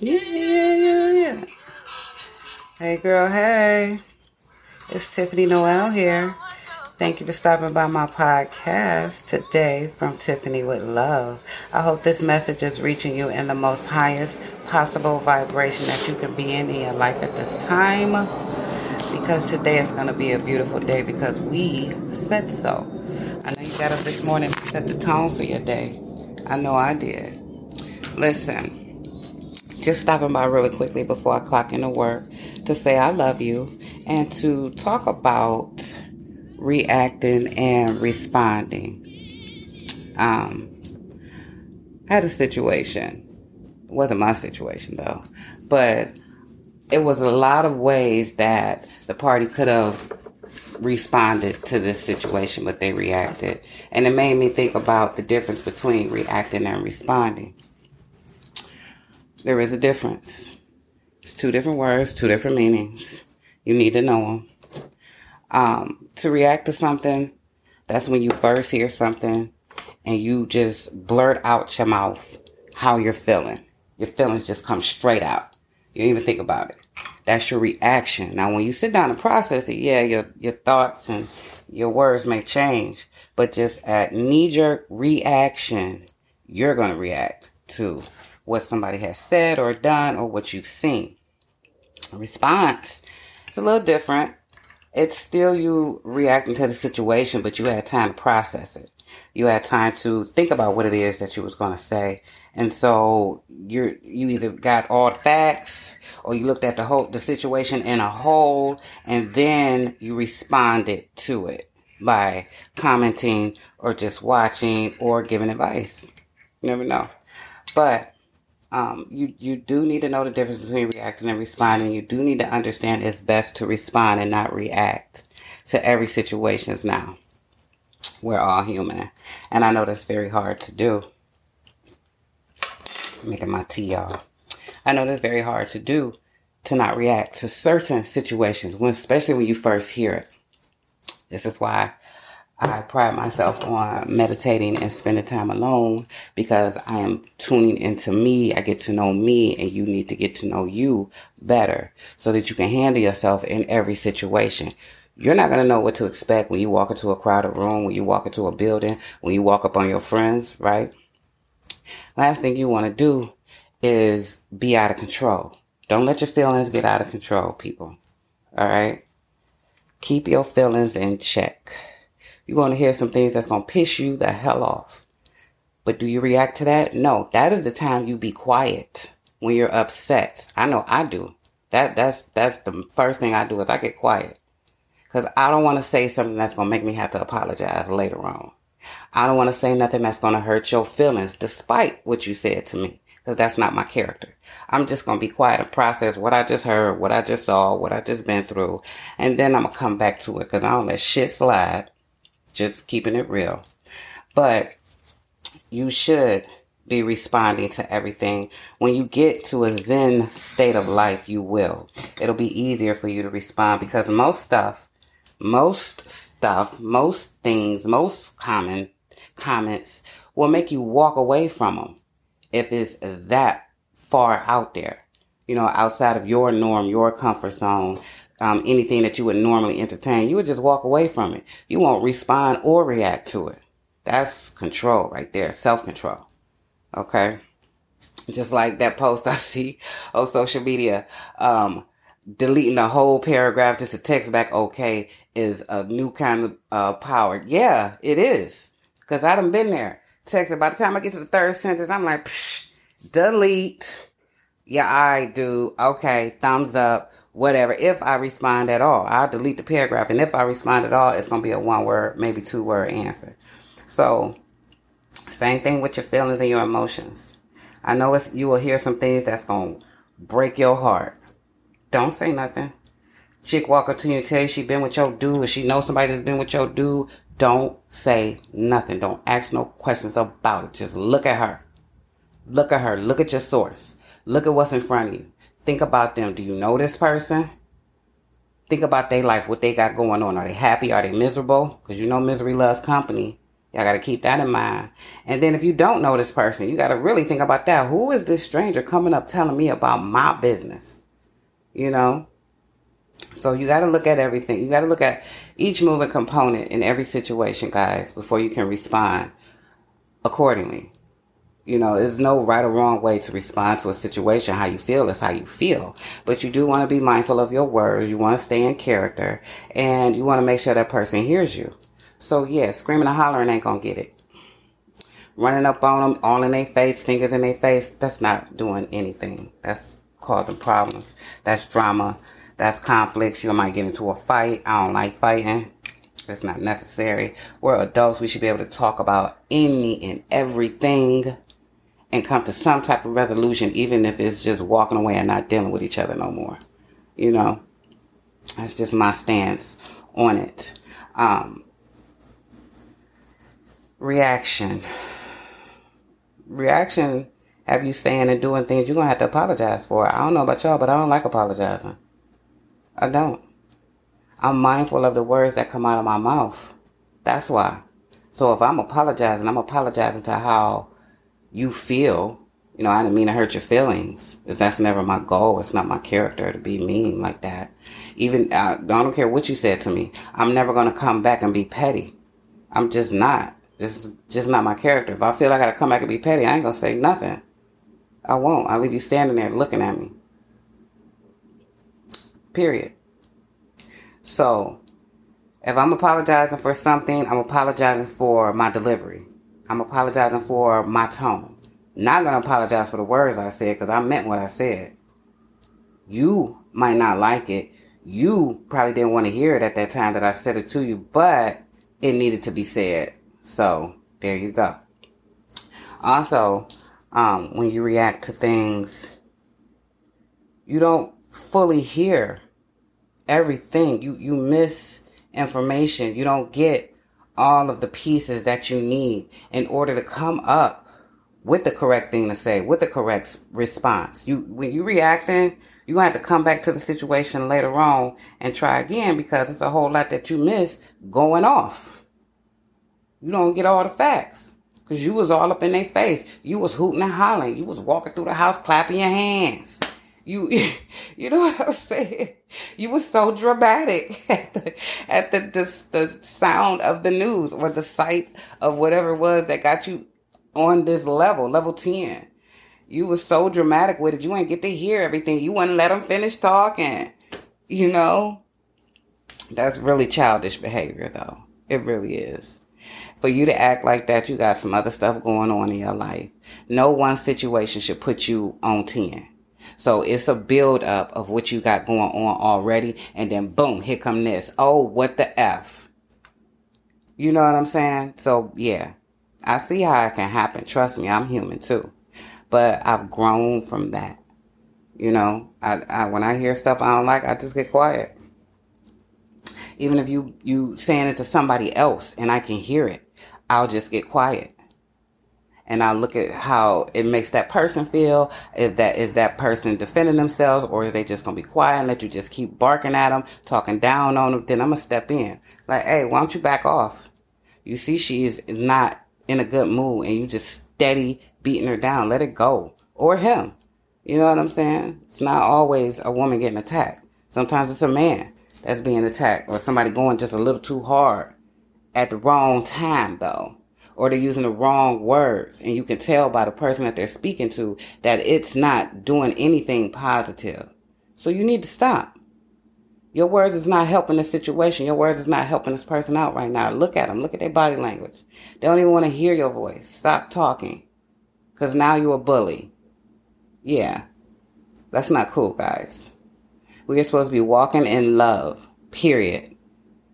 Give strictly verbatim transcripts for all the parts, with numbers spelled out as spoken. Yeah, yeah, yeah, yeah. Hey, girl, hey. It's Tiffany Noel here. Thank you for stopping by my podcast today from Tiffany with Love. I hope this message is reaching you in the most highest possible vibration that you could be in in your life at this time, because today is going to be a beautiful day because we said so. I know you got up this morning to set the tone for your day. I know I did. Listen, just stopping by really quickly before I clock into work to say I love you and to talk about reacting and responding. Um, I had a situation. It wasn't my situation though, but it was a lot of ways that the party could have responded to this situation, but they reacted. And it made me think about the difference between reacting and responding. There is a difference. It's two different words, two different meanings. You need to know them. Um, to react to something, that's when you first hear something and you just blurt out your mouth how you're feeling. Your feelings just come straight out. You don't even think about it. That's your reaction. Now, when you sit down and process it, yeah, your your thoughts and your words may change, but just at knee-jerk reaction, you're going to react to what somebody has said or done or what you've seen. Response, it's a little different. It's still you reacting to the situation, but you had time to process it. You had time to think about what it is that you was going to say. And so you're, you either got all the facts or you looked at the whole, the situation in a whole, and then you responded to it by commenting or just watching or giving advice. You never know. But um, you, you do need to know the difference between reacting and responding. You do need to understand it's best to respond and not react to every situations now. We're all human. And I know that's very hard to do. I'm making my tea, y'all. I know that's very hard to do, to not react to certain situations, when, especially when you first hear it. This is why I pride myself on meditating and spending time alone, because I am tuning into me. I get to know me, and you need to get to know you better so that you can handle yourself in every situation. You're not going to know what to expect when you walk into a crowded room, when you walk into a building, when you walk up on your friends, right? Last thing you want to do is be out of control. Don't let your feelings get out of control, people. All right? Keep your feelings in check. You're going to hear some things that's going to piss you the hell off. But do you react to that? No. That is the time you be quiet when you're upset. I know I do. That that's that's the first thing I do is I get quiet. Because I don't want to say something that's going to make me have to apologize later on. I don't want to say nothing that's going to hurt your feelings despite what you said to me. Because that's not my character. I'm just going to be quiet and process what I just heard, what I just saw, what I just been through. And then I'm going to come back to it because I don't let shit slide. Just keeping it real. But you should be responding to everything. When you get to a zen state of life, you will. It'll be easier for you to respond because most stuff Most stuff, most things, most common comments will make you walk away from them if it's that far out there, you know, outside of your norm, your comfort zone, um, anything that you would normally entertain. You would just walk away from it. You won't respond or react to it. That's control right there, self-control. Okay? Just like that post I see on social media, um, deleting the whole paragraph just to text back okay is a new kind of uh, power. Yeah, it is. Because I done been there. Texted. By the time I get to the third sentence, I'm like, psh, delete. Yeah, I do. Okay, thumbs up, whatever. If I respond at all, I'll delete the paragraph. And if I respond at all, it's going to be a one word, maybe two word answer. So, same thing with your feelings and your emotions. I know it's, you will hear some things that's going to break your heart. Don't say nothing. Chick walk up to you and tell you she been with your dude or she knows somebody that's been with your dude. Don't say nothing. Don't ask no questions about it. Just look at her. Look at her. Look at your source. Look at what's in front of you. Think about them. Do you know this person? Think about their life, what they got going on. Are they happy? Are they miserable? Because you know misery loves company. Y'all got to keep that in mind. And then if you don't know this person, you got to really think about that. Who is this stranger coming up telling me about my business? You know? So you got to look at everything. You got to look at each moving component in every situation, guys, before you can respond accordingly. You know, there's no right or wrong way to respond to a situation. How you feel is how you feel. But you do want to be mindful of your words. You want to stay in character. And you want to make sure that person hears you. So, yeah, screaming and hollering ain't going to get it. Running up on them, all in their face, fingers in their face, that's not doing anything. That's causing problems. That's drama. That's conflicts. You might get into a fight. I don't like fighting. That's not necessary. We're adults. We should be able to talk about any and everything and come to some type of resolution, even if it's just walking away and not dealing with each other no more. You know, that's just my stance on it. Um, reaction. Reaction, have you saying and doing things you're going to have to apologize for. I don't know about y'all, but I don't like apologizing. I don't. I'm mindful of the words that come out of my mouth. That's why. So if I'm apologizing, I'm apologizing to how you feel. You know, I didn't mean to hurt your feelings. Because that's never my goal. It's not my character to be mean like that. Even, I don't care what you said to me. I'm never going to come back and be petty. I'm just not. This is just not my character. If I feel I got to come back and be petty, I ain't going to say nothing. I won't. I'll leave you standing there looking at me. Period. So, if I'm apologizing for something, I'm apologizing for my delivery. I'm apologizing for my tone. Not going to apologize for the words I said because I meant what I said. You might not like it. You probably didn't want to hear it at that time that I said it to you, but it needed to be said. So, there you go. Also, um, when you react to things, you don't fully hear everything. You, you miss information. You don't get all of the pieces that you need in order to come up with the correct thing to say, with the correct response. You, when you reacting, you're going to have to come back to the situation later on and try again because it's a whole lot that you missed going off. You don't get all the facts because you was all up in their face. You was hooting and hollering. You was walking through the house clapping your hands. You, you know what I'm saying? You were so dramatic at the, at the, the, the sound of the news or the sight of whatever it was that got you on this level, level ten. You were so dramatic with it. You ain't get to hear everything. You wouldn't let them finish talking. You know? That's really childish behavior, though. It really is. For you to act like that, you got some other stuff going on in your life. No one situation should put you on ten. So it's a build up of what you got going on already. And then boom, here come this. Oh, what the F? You know what I'm saying? So yeah, I see how it can happen. Trust me, I'm human too. But I've grown from that. You know, I, I when I hear stuff I don't like, I just get quiet. Even if you, you saying it to somebody else and I can hear it, I'll just get quiet. And I look at how it makes that person feel. If that is that person defending themselves, or is they just going to be quiet and let you just keep barking at them, talking down on them, then I'm going to step in. Like, hey, why don't you back off? You see she is not in a good mood and you just steady beating her down. Let it go. Or him. You know what I'm saying? It's not always a woman getting attacked. Sometimes it's a man that's being attacked or somebody going just a little too hard at the wrong time, though. Or they're using the wrong words. And you can tell by the person that they're speaking to that it's not doing anything positive. So you need to stop. Your words is not helping the situation. Your words is not helping this person out right now. Look at them. Look at their body language. They don't even want to hear your voice. Stop talking. Because now you're a bully. Yeah. That's not cool, guys. We're supposed to be walking in love. Period.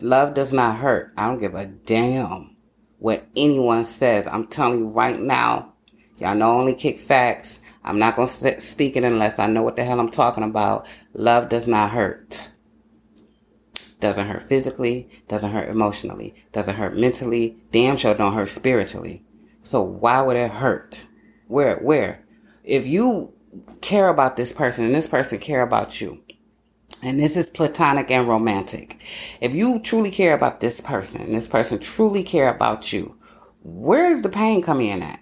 Love does not hurt. I don't give a damn what anyone says. I'm telling you right now, y'all know I only kick facts. I'm not going to speak it unless I know what the hell I'm talking about. Love does not hurt. Doesn't hurt physically, doesn't hurt emotionally, doesn't hurt mentally, damn sure don't hurt spiritually. So why would it hurt? Where, where? If you care about this person and this person care about you, and this is platonic and romantic. If you truly care about this person, this person truly care about you, where is the pain coming in at?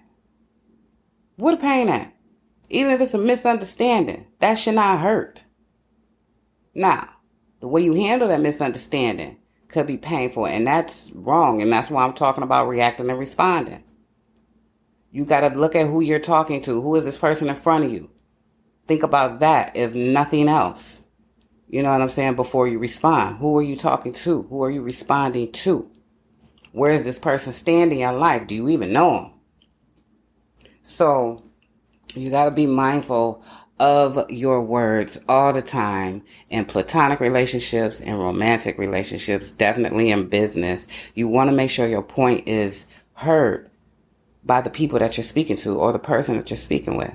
Where the pain at? Even if it's a misunderstanding, that should not hurt. Now, the way you handle that misunderstanding could be painful, and that's wrong, and that's why I'm talking about reacting and responding. You got to look at who you're talking to. Who is this person in front of you? Think about that, if nothing else. You know what I'm saying? Before you respond, who are you talking to? Who are you responding to? Where is this person standing in life? Do you even know him? So you got to be mindful of your words all the time in platonic relationships and romantic relationships, definitely in business. You want to make sure your point is heard by the people that you're speaking to or the person that you're speaking with.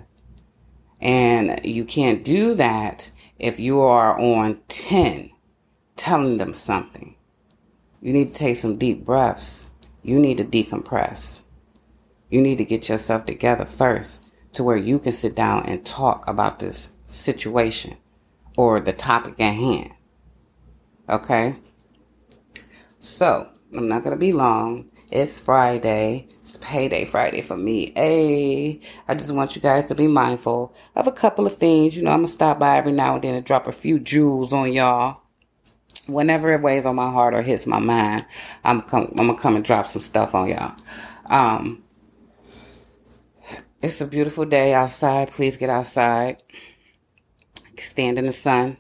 And you can't do that if you are on ten telling them something. You need to take some deep breaths. You need to decompress. You need to get yourself together first to where you can sit down and talk about this situation or the topic at hand. Okay? So, I'm not going to be long. It's Friday. It's payday Friday for me. Hey, I just want you guys to be mindful of a couple of things. You know, I'm going to stop by every now and then and drop a few jewels on y'all. Whenever it weighs on my heart or hits my mind, I'm come, I'm going to come and drop some stuff on y'all. Um, it's a beautiful day outside. Please get outside. Stand in the sun.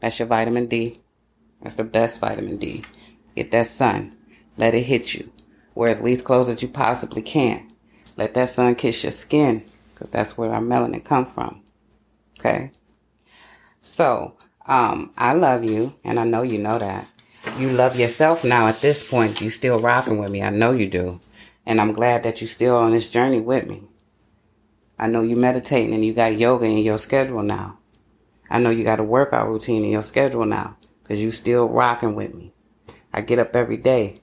That's your vitamin D. That's the best vitamin D. Get that sun. Let it hit you. Wear as least clothes as you possibly can. Let that sun kiss your skin, because that's where our melanin comes from. Okay? So, um, I love you, and I know you know that. You love yourself now at this point. You still rocking with me. I know you do. And I'm glad that you're still on this journey with me. I know you're meditating, and you got yoga in your schedule now. I know you got a workout routine in your schedule now, because you still rocking with me. I get up every day,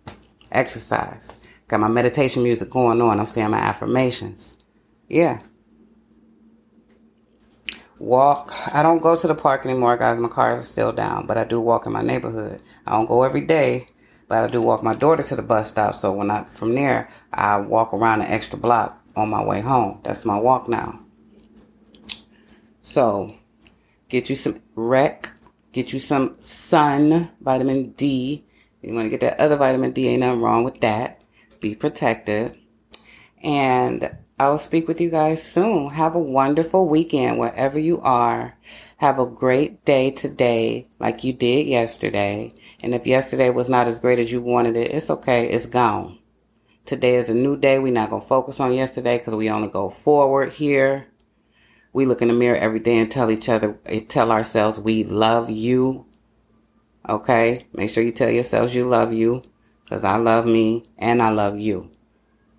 exercise, got my meditation music going on. I'm saying my affirmations. Yeah. Walk. I don't go to the park anymore, guys. My cars are still down, but I do walk in my neighborhood. I don't go every day, but I do walk my daughter to the bus stop. So when I, from there, I walk around an extra block on my way home. That's my walk now. So get you some rec, get you some sun, vitamin D. You want to get that other vitamin D. Ain't nothing wrong with that. Be protected. And I will speak with you guys soon. Have a wonderful weekend wherever you are. Have a great day today like you did yesterday. And if yesterday was not as great as you wanted it, it's okay. It's gone. Today is a new day. We're not going to focus on yesterday because we only go forward here. We look in the mirror every day and tell each other, tell ourselves we love you. Okay, make sure you tell yourselves you love you, because I love me and I love you.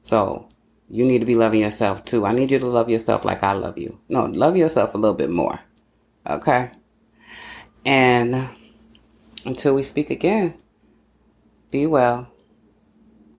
So you need to be loving yourself too. I need you to love yourself like I love you. No, love yourself a little bit more. Okay. And until we speak again, be well.